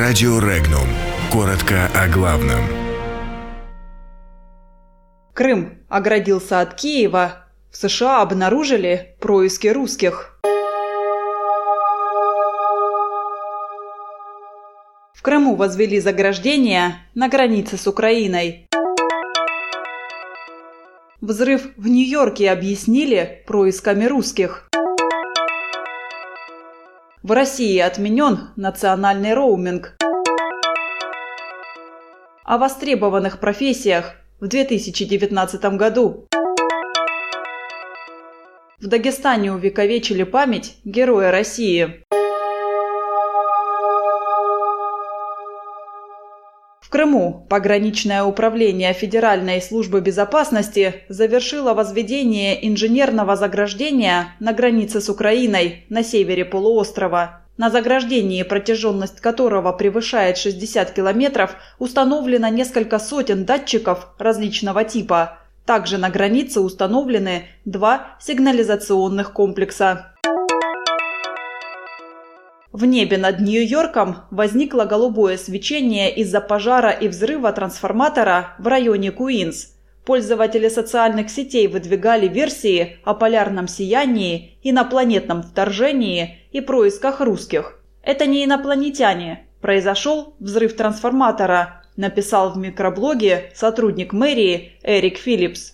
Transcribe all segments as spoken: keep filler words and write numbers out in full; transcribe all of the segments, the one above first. Радио Регнум. Коротко о главном. Крым оградился от Киева. В США обнаружили происки русских. В Крыму возвели заграждение на границе с Украиной. Взрыв в Нью-Йорке объяснили происками русских. В России отменен национальный роуминг. О востребованных профессиях в две тысячи девятнадцатом году. В Дагестане увековечили память Героя России. В Крыму пограничное управление Федеральной службы безопасности завершило возведение инженерного заграждения на границе с Украиной на севере полуострова. На заграждении, протяженность которого превышает шестьдесят километров, установлено несколько сотен датчиков различного типа. Также на границе установлены два сигнализационных комплекса. В небе над Нью-Йорком возникло голубое свечение из-за пожара и взрыва трансформатора в районе Куинс. Пользователи социальных сетей выдвигали версии о полярном сиянии, инопланетном вторжении и происках русских. «Это не инопланетяне. Произошел взрыв трансформатора», — написал в микроблоге сотрудник мэрии Эрик Филлипс.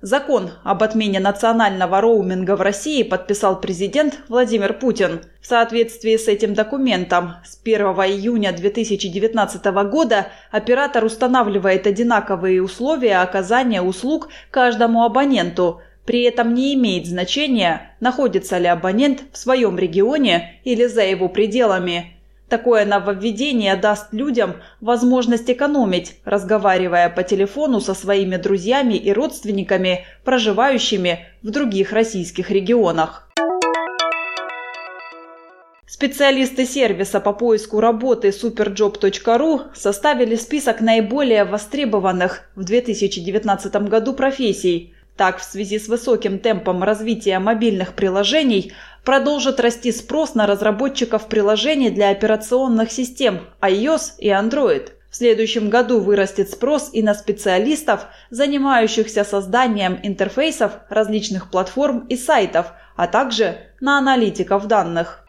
Закон об отмене национального роуминга в России подписал президент Владимир Путин. В соответствии с этим документом с первого июня две тысячи девятнадцатого года оператор устанавливает одинаковые условия оказания услуг каждому абоненту. При этом не имеет значения, находится ли абонент в своем регионе или за его пределами. Такое нововведение даст людям возможность экономить, разговаривая по телефону со своими друзьями и родственниками, проживающими в других российских регионах. Специалисты сервиса по поиску работы Superjob точка ру составили список наиболее востребованных в две тысячи девятнадцатом году профессий. Так, в связи с высоким темпом развития мобильных приложений продолжит расти спрос на разработчиков приложений для операционных систем iOS и Android. В следующем году вырастет спрос и на специалистов, занимающихся созданием интерфейсов различных платформ и сайтов, а также на аналитиков данных.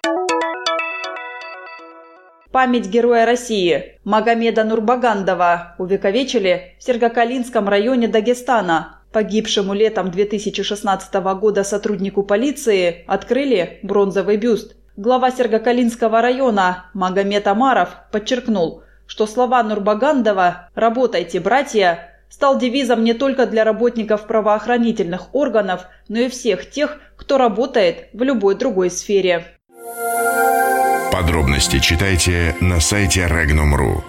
Память Героя России Магомеда Нурбагандова увековечили в Сергокалинском районе Дагестана. Погибшему летом две тысячи шестнадцатого года сотруднику полиции открыли бронзовый бюст. Глава Сергокалинского района Магомед Амаров подчеркнул, что слова Нурбагандова «Работайте, братья» стал девизом не только для работников правоохранительных органов, но и всех тех, кто работает в любой другой сфере. Подробности читайте на сайте регнум точка ру.